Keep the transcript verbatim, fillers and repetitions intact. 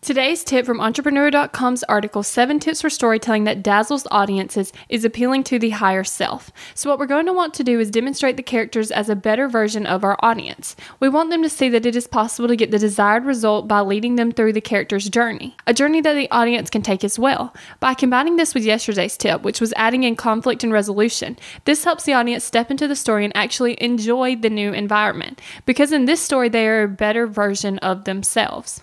Today's tip from entrepreneur dot com's article, Seven Tips for Storytelling That Dazzles Audiences, is appealing to the higher self. So what we're going to want to do is demonstrate the characters as a better version of our audience. We want them to see that it is possible to get the desired result by leading them through the character's journey, a journey that the audience can take as well. By combining this with yesterday's tip, which was adding in conflict and resolution, this helps the audience step into the story and actually enjoy the new environment, because in this story, they are a better version of themselves.